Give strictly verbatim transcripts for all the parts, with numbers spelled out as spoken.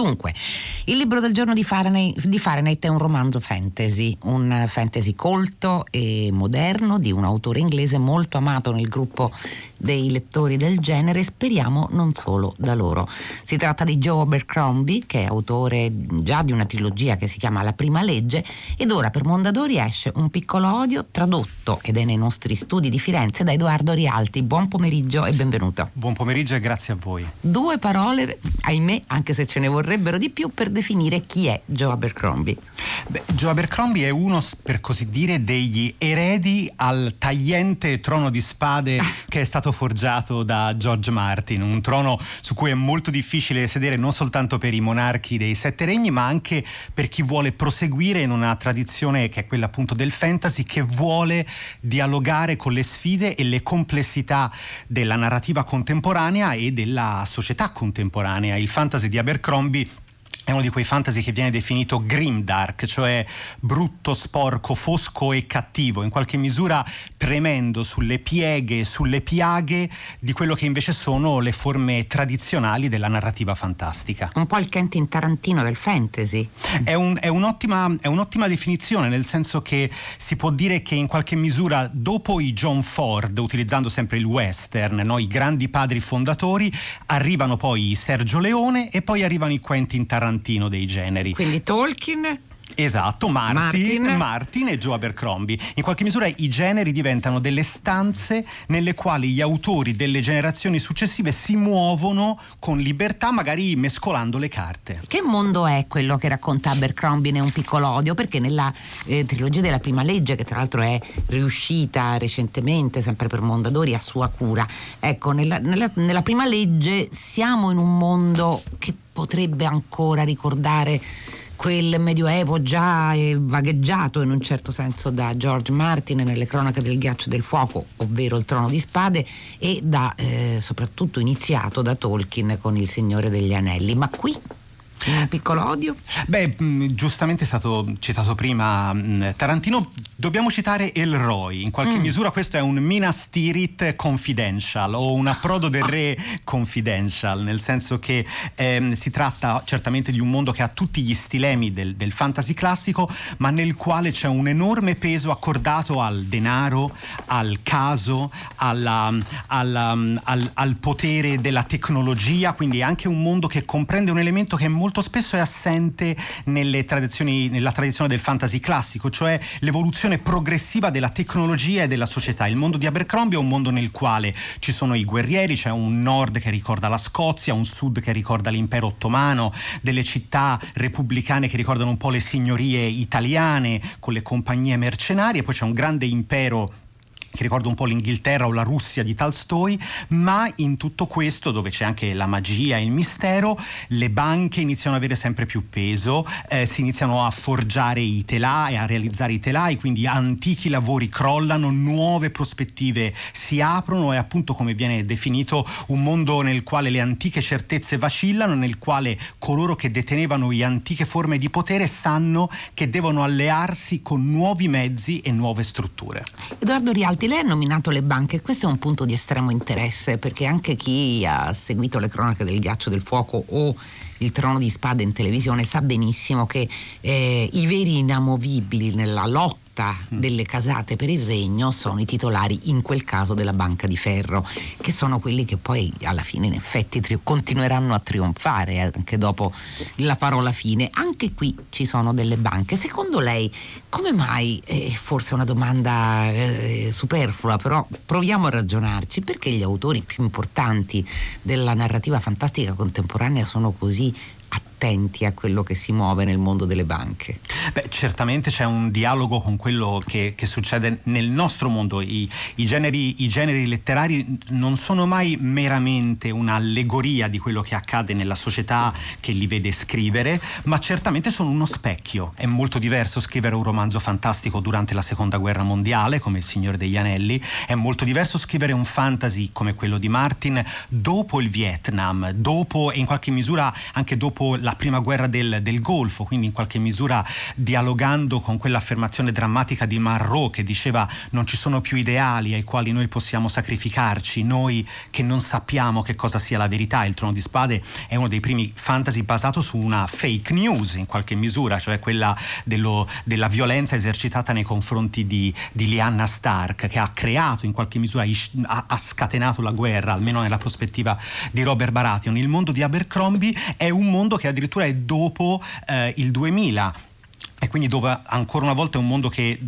Dunque, il libro del giorno di Fahrenheit, di Fahrenheit è un romanzo fantasy, un fantasy colto e moderno di un autore inglese molto amato nel gruppo dei lettori del genere, speriamo non solo da loro. Si tratta di Joe Abercrombie, che è autore già di una trilogia che si chiama La prima legge, ed ora per Mondadori esce Un piccolo odio, tradotto ed è nei nostri studi di Firenze da Edoardo Rialti. Buon pomeriggio e benvenuto. Buon pomeriggio e grazie a voi. Due parole, ahimè, anche se ce ne vorrebbero di più, per definire chi è Joe Abercrombie. Beh, Joe Abercrombie è uno, per così dire, degli eredi al tagliente Trono di Spade che è stato forgiato da George Martin, un trono su cui è molto difficile sedere non soltanto per i monarchi dei Sette Regni, ma anche per chi vuole proseguire in una tradizione che è quella appunto del fantasy, che vuole dialogare con le sfide e le complessità della narrativa contemporanea e della società contemporanea. Il fantasy di Abercrombie è uno di quei fantasy che viene definito grimdark, cioè brutto, sporco, fosco e cattivo, in qualche misura premendo sulle pieghe, sulle piaghe di quello che invece sono le forme tradizionali della narrativa fantastica. Un po' il Quentin Tarantino del fantasy. È, un, è, un'ottima, è un'ottima definizione, nel senso che si può dire che in qualche misura, dopo i John Ford, utilizzando sempre il western, no? I grandi padri fondatori, arrivano poi i Sergio Leone e poi arrivano i Quentin Tarantino dei generi. Quindi Tolkien, esatto, Martin, Martin. Martin e Joe Abercrombie. In qualche misura i generi diventano delle stanze nelle quali gli autori delle generazioni successive si muovono con libertà, magari mescolando le carte. Che mondo è quello che racconta Abercrombie in Un piccolo odio? Perché nella eh, trilogia della prima legge, che tra l'altro è riuscita recentemente sempre per Mondadori a sua cura, ecco, nella, nella, nella prima legge siamo in un mondo che potrebbe ancora ricordare quel medioevo già vagheggiato in un certo senso da George Martin nelle Cronache del ghiaccio e del fuoco, ovvero il Trono di Spade, e da eh, soprattutto iniziato da Tolkien con il Signore degli Anelli. Ma qui Un piccolo odio? Beh, giustamente è stato citato prima Tarantino, dobbiamo citare El Roy, in qualche mm. misura questo è un Minas Tirith Confidential o un approdo del re Confidential, nel senso che ehm, si tratta certamente di un mondo che ha tutti gli stilemi del, del fantasy classico, ma nel quale c'è un enorme peso accordato al denaro, al caso, alla, alla, al, al potere della tecnologia, quindi è anche un mondo che comprende un elemento che è molto molto spesso è assente nelle tradizioni, nella tradizione del fantasy classico, cioè l'evoluzione progressiva della tecnologia e della società. Il mondo di Abercrombie è un mondo nel quale ci sono i guerrieri, c'è cioè un nord che ricorda la Scozia, un sud che ricorda l'impero ottomano, delle città repubblicane che ricordano un po' le signorie italiane con le compagnie mercenarie, poi c'è un grande impero che ricorda un po' l'Inghilterra o la Russia di Tolstoi, ma in tutto questo, dove c'è anche la magia e il mistero, le banche iniziano ad avere sempre più peso, eh, si iniziano a forgiare i telai, a realizzare i telai, quindi antichi lavori crollano, nuove prospettive si aprono, e appunto, come viene definito, un mondo nel quale le antiche certezze vacillano, nel quale coloro che detenevano le antiche forme di potere sanno che devono allearsi con nuovi mezzi e nuove strutture. Edoardo Rialti, lei ha nominato le banche, questo è un punto di estremo interesse, perché anche chi ha seguito le Cronache del ghiaccio e del fuoco o il Trono di Spade in televisione sa benissimo che eh, i veri inamovibili nella lotta delle casate per il regno sono i titolari, in quel caso della banca di ferro, che sono quelli che poi alla fine in effetti tri- continueranno a trionfare anche dopo la parola fine. Anche qui ci sono delle banche. Secondo lei come mai, eh, forse è una domanda eh, superflua, però proviamo a ragionarci, perché gli autori più importanti della narrativa fantastica contemporanea sono così attenti a quello che si muove nel mondo delle banche? Beh, certamente c'è un dialogo con quello che, che succede nel nostro mondo. I, i, generi, i generi letterari non sono mai meramente un'allegoria di quello che accade nella società che li vede scrivere, ma certamente sono uno specchio. È molto diverso scrivere un romanzo fantastico durante la seconda guerra mondiale, come Il Signore degli Anelli, è molto diverso scrivere un fantasy come quello di Martin dopo il Vietnam, dopo, e in qualche misura anche dopo la prima guerra del, del Golfo, quindi in qualche misura dialogando con quell'affermazione drammatica di Marrot che diceva non ci sono più ideali ai quali noi possiamo sacrificarci, noi che non sappiamo che cosa sia la verità. Il Trono di Spade è uno dei primi fantasy basato su una fake news in qualche misura, cioè quella dello, della violenza esercitata nei confronti di, di Lyanna Stark, che ha creato in qualche misura, ha, ha scatenato la guerra, almeno nella prospettiva di Robert Baratheon. Il mondo di Abercrombie è un mondo che addirittura è dopo eh, il duemila, e quindi dove ancora una volta è un mondo che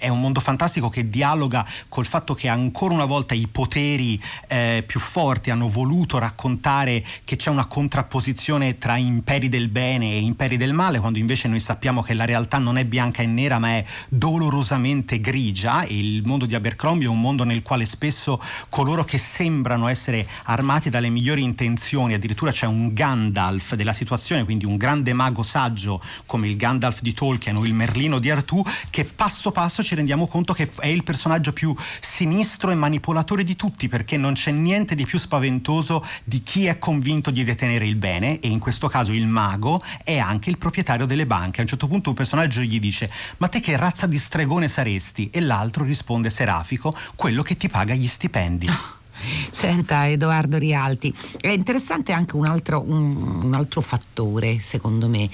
è un mondo fantastico che dialoga col fatto che ancora una volta i poteri eh, più forti hanno voluto raccontare che c'è una contrapposizione tra imperi del bene e imperi del male, quando invece noi sappiamo che la realtà non è bianca e nera ma è dolorosamente grigia. E il mondo di Abercrombie è un mondo nel quale spesso coloro che sembrano essere armati dalle migliori intenzioni, addirittura c'è un Gandalf della situazione, quindi un grande mago saggio come il Gandalf di Tolkien Tolkien o il Merlino di Artù, che passo passo ci rendiamo conto che è il personaggio più sinistro e manipolatore di tutti, perché non c'è niente di più spaventoso di chi è convinto di detenere il bene, e in questo caso il mago è anche il proprietario delle banche. A un certo punto un personaggio gli dice: ma te che razza di stregone saresti? E l'altro risponde serafico: quello che ti paga gli stipendi. Senta, Edoardo Rialti, è interessante anche un altro, un, un altro fattore, secondo me,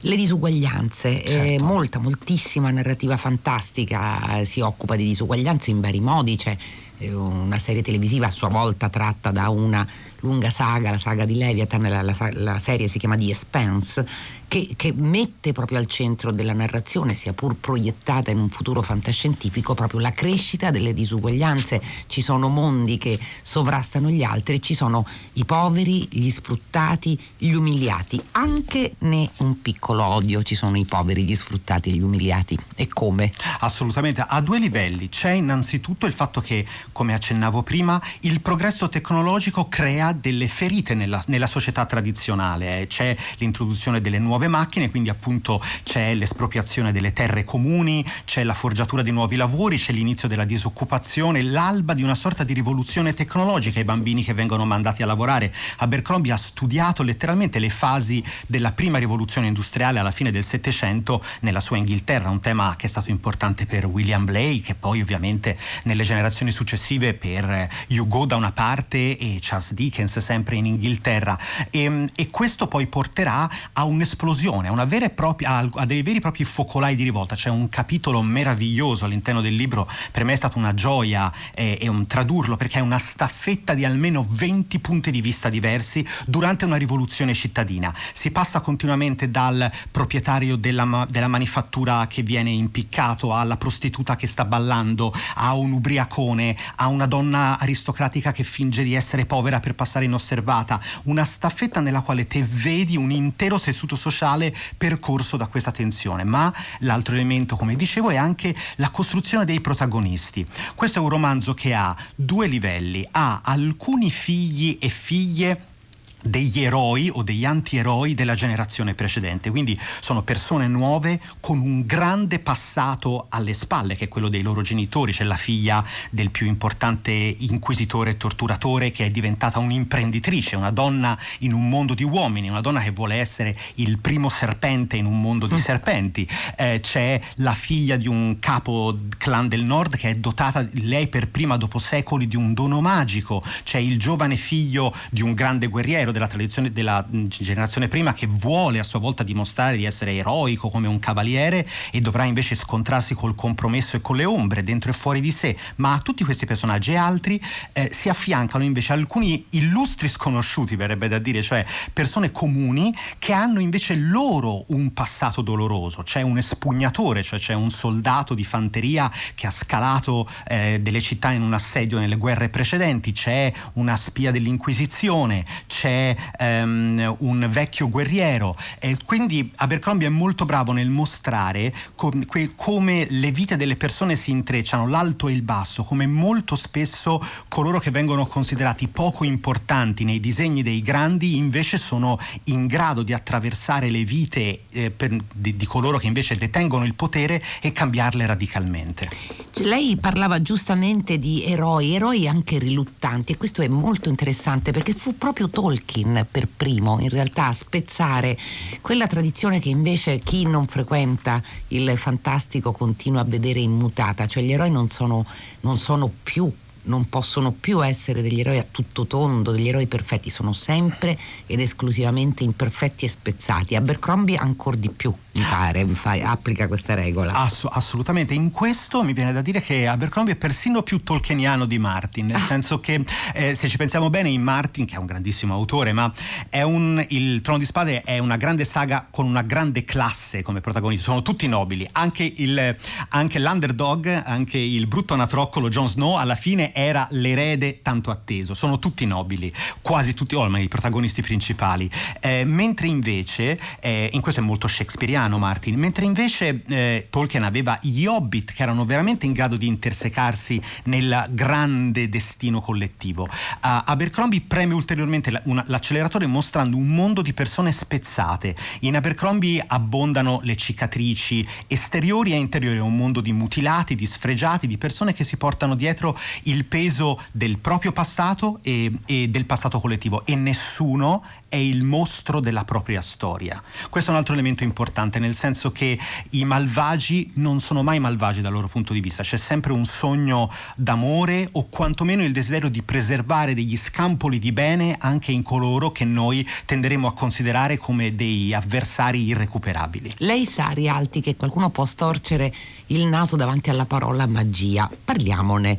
le disuguaglianze. Certo. eh, molta, moltissima narrativa fantastica eh, si occupa di disuguaglianze in vari modi. C'è eh, una serie televisiva a sua volta tratta da una lunga saga, la saga di Leviathan, la, la, la serie si chiama The Expanse, che, che mette proprio al centro della narrazione, sia pur proiettata in un futuro fantascientifico, proprio la crescita delle disuguaglianze. Ci sono mondi che sovrastano gli altri, ci sono i poveri, gli sfruttati, gli umiliati. Anche ne un piccolo odio ci sono i poveri, gli sfruttati e gli umiliati. E come? Assolutamente, a due livelli. C'è innanzitutto il fatto che, come accennavo prima, il progresso tecnologico crea delle ferite nella, nella società tradizionale. C'è l'introduzione delle nuove macchine, quindi appunto c'è l'espropriazione delle terre comuni, c'è la forgiatura di nuovi lavori, c'è l'inizio della disoccupazione, l'alba di una sorta di rivoluzione tecnologica, i bambini che vengono mandati a lavorare. Abercrombie ha studiato letteralmente le fasi della prima rivoluzione industriale alla fine del Settecento nella sua Inghilterra, un tema che è stato importante per William Blake e poi ovviamente nelle generazioni successive per Hugo da una parte e Charles Dickens sempre in Inghilterra, e, e questo poi porterà a un'esplosione, a, una vera e propria, a, a dei veri e propri focolai di rivolta. C'è un capitolo meraviglioso all'interno del libro, per me è stata una gioia eh, e un tradurlo, perché è una staffetta di almeno venti punti di vista diversi durante una rivoluzione cittadina. Si passa continuamente dal proprietario della, della manifattura che viene impiccato, alla prostituta che sta ballando, a un ubriacone, a una donna aristocratica che finge di essere povera per passare inosservata. Una staffetta nella quale te vedi un intero tessuto sociale percorso da questa tensione. Ma l'altro elemento, come dicevo, è anche la costruzione dei protagonisti. Questo è un romanzo che ha due livelli: ha alcuni figli e figlie degli eroi o degli antieroi della generazione precedente, quindi sono persone nuove con un grande passato alle spalle che è quello dei loro genitori. C'è la figlia del più importante inquisitore e torturatore che è diventata un'imprenditrice, una donna in un mondo di uomini, una donna che vuole essere il primo serpente in un mondo di serpenti. Eh, c'è la figlia di un capo clan del nord che è dotata, lei per prima dopo secoli, di un dono magico. C'è il giovane figlio di un grande guerriero della tradizione della generazione prima che vuole a sua volta dimostrare di essere eroico come un cavaliere e dovrà invece scontrarsi col compromesso e con le ombre dentro e fuori di sé. Ma a tutti questi personaggi e altri eh, si affiancano invece alcuni illustri sconosciuti, verrebbe da dire, cioè persone comuni che hanno invece loro un passato doloroso. C'è un espugnatore, cioè c'è un soldato di fanteria che ha scalato eh, delle città in un assedio nelle guerre precedenti, c'è una spia dell'Inquisizione, c'è Um, un vecchio guerriero. E quindi Abercrombie è molto bravo nel mostrare com- que- come le vite delle persone si intrecciano, l'alto e il basso, come molto spesso coloro che vengono considerati poco importanti nei disegni dei grandi invece sono in grado di attraversare le vite eh, per, di, di coloro che invece detengono il potere e cambiarle radicalmente. Cioè, lei parlava giustamente di eroi, eroi anche riluttanti, e questo è molto interessante perché fu proprio Tolkien Tolkien per primo, in realtà a spezzare quella tradizione che invece chi non frequenta il fantastico continua a vedere immutata, cioè gli eroi non sono, non sono più non possono più essere degli eroi a tutto tondo, degli eroi perfetti, sono sempre ed esclusivamente imperfetti e spezzati. Abercrombie ancor di più, mi pare, mi fa, applica questa regola. Ass- assolutamente, in questo mi viene da dire che Abercrombie è persino più tolkieniano di Martin, nel ah. senso che eh, se ci pensiamo bene, in Martin, che è un grandissimo autore, ma è un, il Trono di Spade è una grande saga con una grande classe come protagonisti, sono tutti nobili, anche, il, anche l'underdog, anche il brutto anatroccolo Jon Snow alla fine era l'erede tanto atteso, sono tutti nobili, quasi tutti, oh, ma i protagonisti principali, eh, mentre invece eh, in questo è molto shakespeariano Martin, mentre invece eh, Tolkien aveva gli hobbit che erano veramente in grado di intersecarsi nel grande destino collettivo. uh, Abercrombie preme ulteriormente la, una, l'acceleratore mostrando un mondo di persone spezzate. In Abercrombie abbondano le cicatrici esteriori e interiori, è un mondo di mutilati, di sfregiati, di persone che si portano dietro il peso del proprio passato e, e del passato collettivo, e nessuno è il mostro della propria storia. Questo è un altro elemento importante, nel senso che i malvagi non sono mai malvagi dal loro punto di vista, c'è sempre un sogno d'amore o quantomeno il desiderio di preservare degli scampoli di bene anche in coloro che noi tenderemo a considerare come dei avversari irrecuperabili. Lei sa, Rialti, che qualcuno può storcere il naso davanti alla parola magia, parliamone.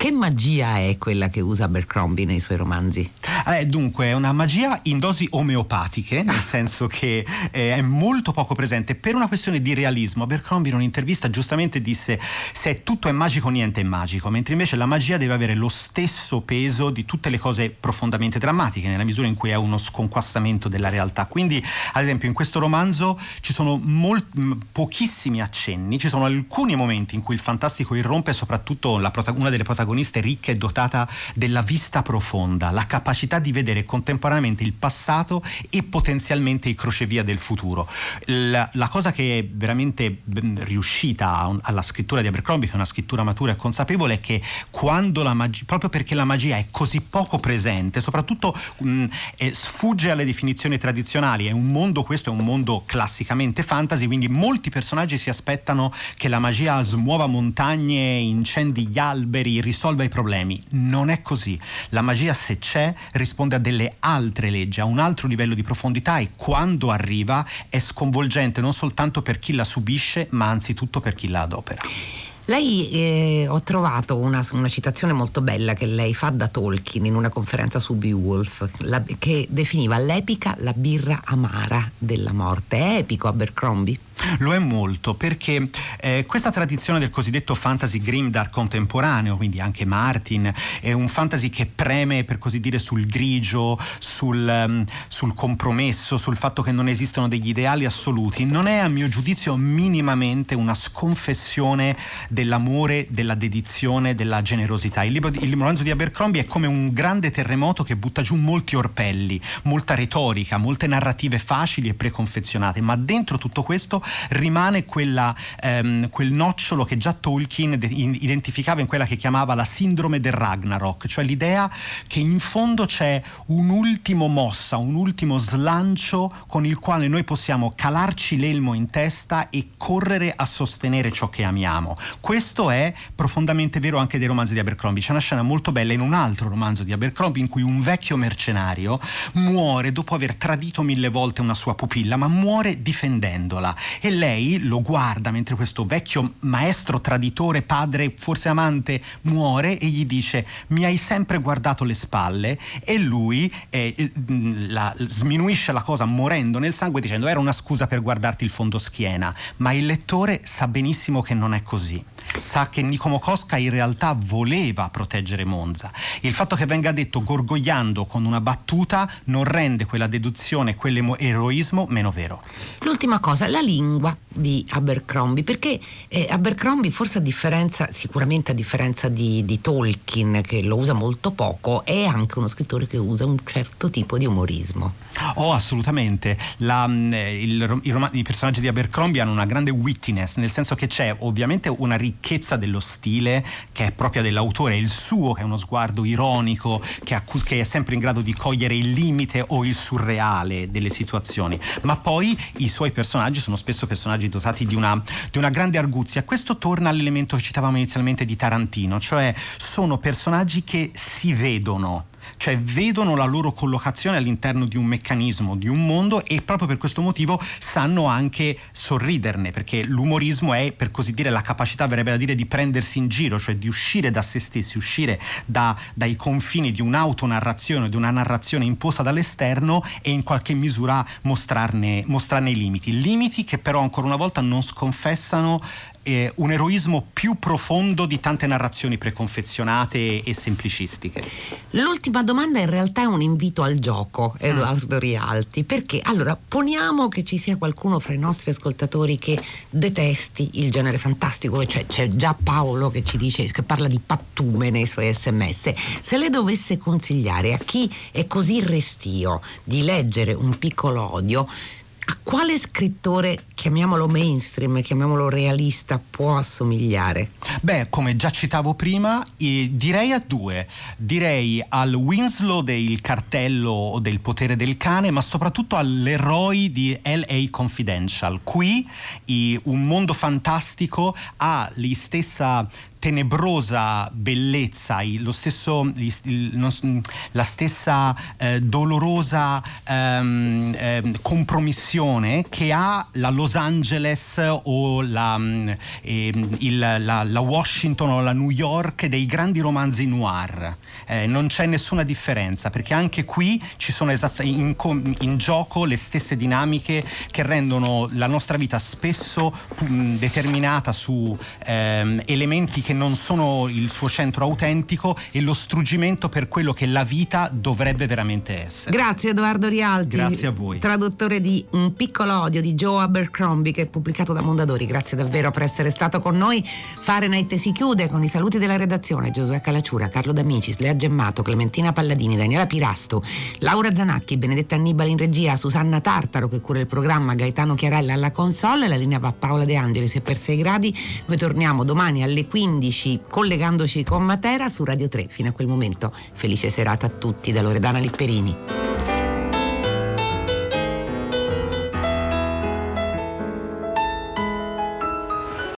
Che magia è quella che usa Abercrombie nei suoi romanzi? Eh, dunque, è una magia in dosi omeopatiche, nel senso che eh, è molto poco presente. Per una questione di realismo, Abercrombie in un'intervista giustamente disse: se tutto è magico, niente è magico, mentre invece la magia deve avere lo stesso peso di tutte le cose profondamente drammatiche, nella misura in cui è uno sconquassamento della realtà. Quindi, ad esempio, in questo romanzo ci sono molt- pochissimi accenni, ci sono alcuni momenti in cui il fantastico irrompe, soprattutto la prota- una delle protagoniste ricca e dotata della vista profonda, la capacità di vedere contemporaneamente il passato e potenzialmente i crocevia del futuro. La, la cosa che è veramente riuscita alla scrittura di Abercrombie, che è una scrittura matura e consapevole, è che quando la magia, proprio perché la magia è così poco presente, soprattutto mh, eh, sfugge alle definizioni tradizionali, è un mondo, questo è un mondo classicamente fantasy, quindi molti personaggi si aspettano che la magia smuova montagne, incendi gli alberi, risolva i problemi. Non è così. La magia, se c'è, risponde a delle altre leggi, a un altro livello di profondità, e quando arriva è sconvolgente non soltanto per chi la subisce, ma anzitutto per chi la adopera. Lei, eh, ho trovato una, una citazione molto bella che lei fa da Tolkien in una conferenza su Beowulf, la, che definiva l'epica la birra amara della morte. È epico Abercrombie? Lo è molto, perché eh, questa tradizione del cosiddetto fantasy grimdark contemporaneo, quindi anche Martin, è un fantasy che preme, per così dire, sul grigio, sul, um, sul compromesso, sul fatto che non esistono degli ideali assoluti, non è a mio giudizio minimamente una sconfessione dell'amore, della dedizione, della generosità. Il libro, il romanzo di Abercrombie è come un grande terremoto che butta giù molti orpelli, molta retorica, molte narrative facili e preconfezionate, ma dentro tutto questo rimane quella, ehm, quel nocciolo che già Tolkien de- identificava in quella che chiamava la sindrome del Ragnarok, cioè l'idea che in fondo c'è un'ultima mossa, un ultimo slancio con il quale noi possiamo calarci l'elmo in testa e correre a sostenere ciò che amiamo. Questo è profondamente vero anche dei romanzi di Abercrombie. C'è una scena molto bella in un altro romanzo di Abercrombie in cui un vecchio mercenario muore dopo aver tradito mille volte una sua pupilla, ma muore difendendola, e lei lo guarda mentre questo vecchio maestro traditore, padre, forse amante, muore e gli dice: mi hai sempre guardato le spalle, e lui eh, la, sminuisce la cosa morendo nel sangue dicendo: era una scusa per guardarti il fondo schiena. Ma il lettore sa benissimo che non è così, sa che Nicomo Cosca in realtà voleva proteggere Monza. Il fatto che venga detto gorgogliando con una battuta non rende quella deduzione, quell'eroismo meno vero. L'ultima cosa, la lingua di Abercrombie, perché eh, Abercrombie, forse a differenza, sicuramente a differenza di, di Tolkien, che lo usa molto poco, è anche uno scrittore che usa un certo tipo di umorismo. Oh, assolutamente. La, il, il, i personaggi di Abercrombie hanno una grande wittiness, nel senso che c'è ovviamente una ricchezza ricchezza dello stile che è propria dell'autore, il suo, che è uno sguardo ironico, che, accus- che è sempre in grado di cogliere il limite o il surreale delle situazioni. Ma poi i suoi personaggi sono spesso personaggi dotati di una, di una grande arguzia. Questo torna all'elemento che citavamo inizialmente di Tarantino, cioè sono personaggi che si vedono, cioè vedono la loro collocazione all'interno di un meccanismo, di un mondo, e proprio per questo motivo sanno anche sorriderne, perché l'umorismo è, per così dire, la capacità, verrebbe da dire, di prendersi in giro, cioè di uscire da se stessi, uscire da, dai confini di un'autonarrazione, di una narrazione imposta dall'esterno, e in qualche misura mostrarne, mostrarne i limiti, limiti che però ancora una volta non sconfessano Eh, un eroismo più profondo di tante narrazioni preconfezionate e semplicistiche. L'ultima domanda in realtà è un invito al gioco, Edoardo Rialti, perché allora poniamo che ci sia qualcuno fra i nostri ascoltatori che detesti il genere fantastico, cioè c'è già Paolo che ci dice, che parla di pattume nei suoi sms. Se lei dovesse consigliare a chi è così restio di leggere Un piccolo odio, a quale scrittore, chiamiamolo mainstream, chiamiamolo realista, può assomigliare? Beh, come già citavo prima, eh, direi a due. Direi al Winslow del Cartello o del Potere del Cane, ma soprattutto all'Eroe di L A. Confidential. Qui eh, un mondo fantastico ha la stessa tenebrosa bellezza, lo stesso, la stessa eh, dolorosa ehm, eh, compromissione che ha la Los Angeles o la, eh, il, la, la Washington o la New York dei grandi romanzi noir. Eh, non c'è nessuna differenza, perché anche qui ci sono esatta, in, in gioco le stesse dinamiche che rendono la nostra vita spesso mh, determinata su ehm, elementi che che non sono il suo centro autentico, e lo struggimento per quello che la vita dovrebbe veramente essere. Grazie Edoardo Rialti. Grazie a voi. Traduttore di Un piccolo odio di Joe Abercrombie, che è pubblicato da Mondadori. Grazie davvero per essere stato con noi. Fahrenheit si chiude con i saluti della redazione: Giosuè Calaciura, Carlo Damicis, Lea Gemmato, Clementina Palladini, Daniela Pirasto, Laura Zanacchi, Benedetta Annibali in regia, Susanna Tartaro che cura il programma, Gaetano Chiarella alla console. La linea va a Paola De Angelis e per sei gradi. Noi torniamo domani alle quindici collegandoci con Matera su Radio tre. Fino a quel momento, felice serata a tutti da Loredana Lipperini.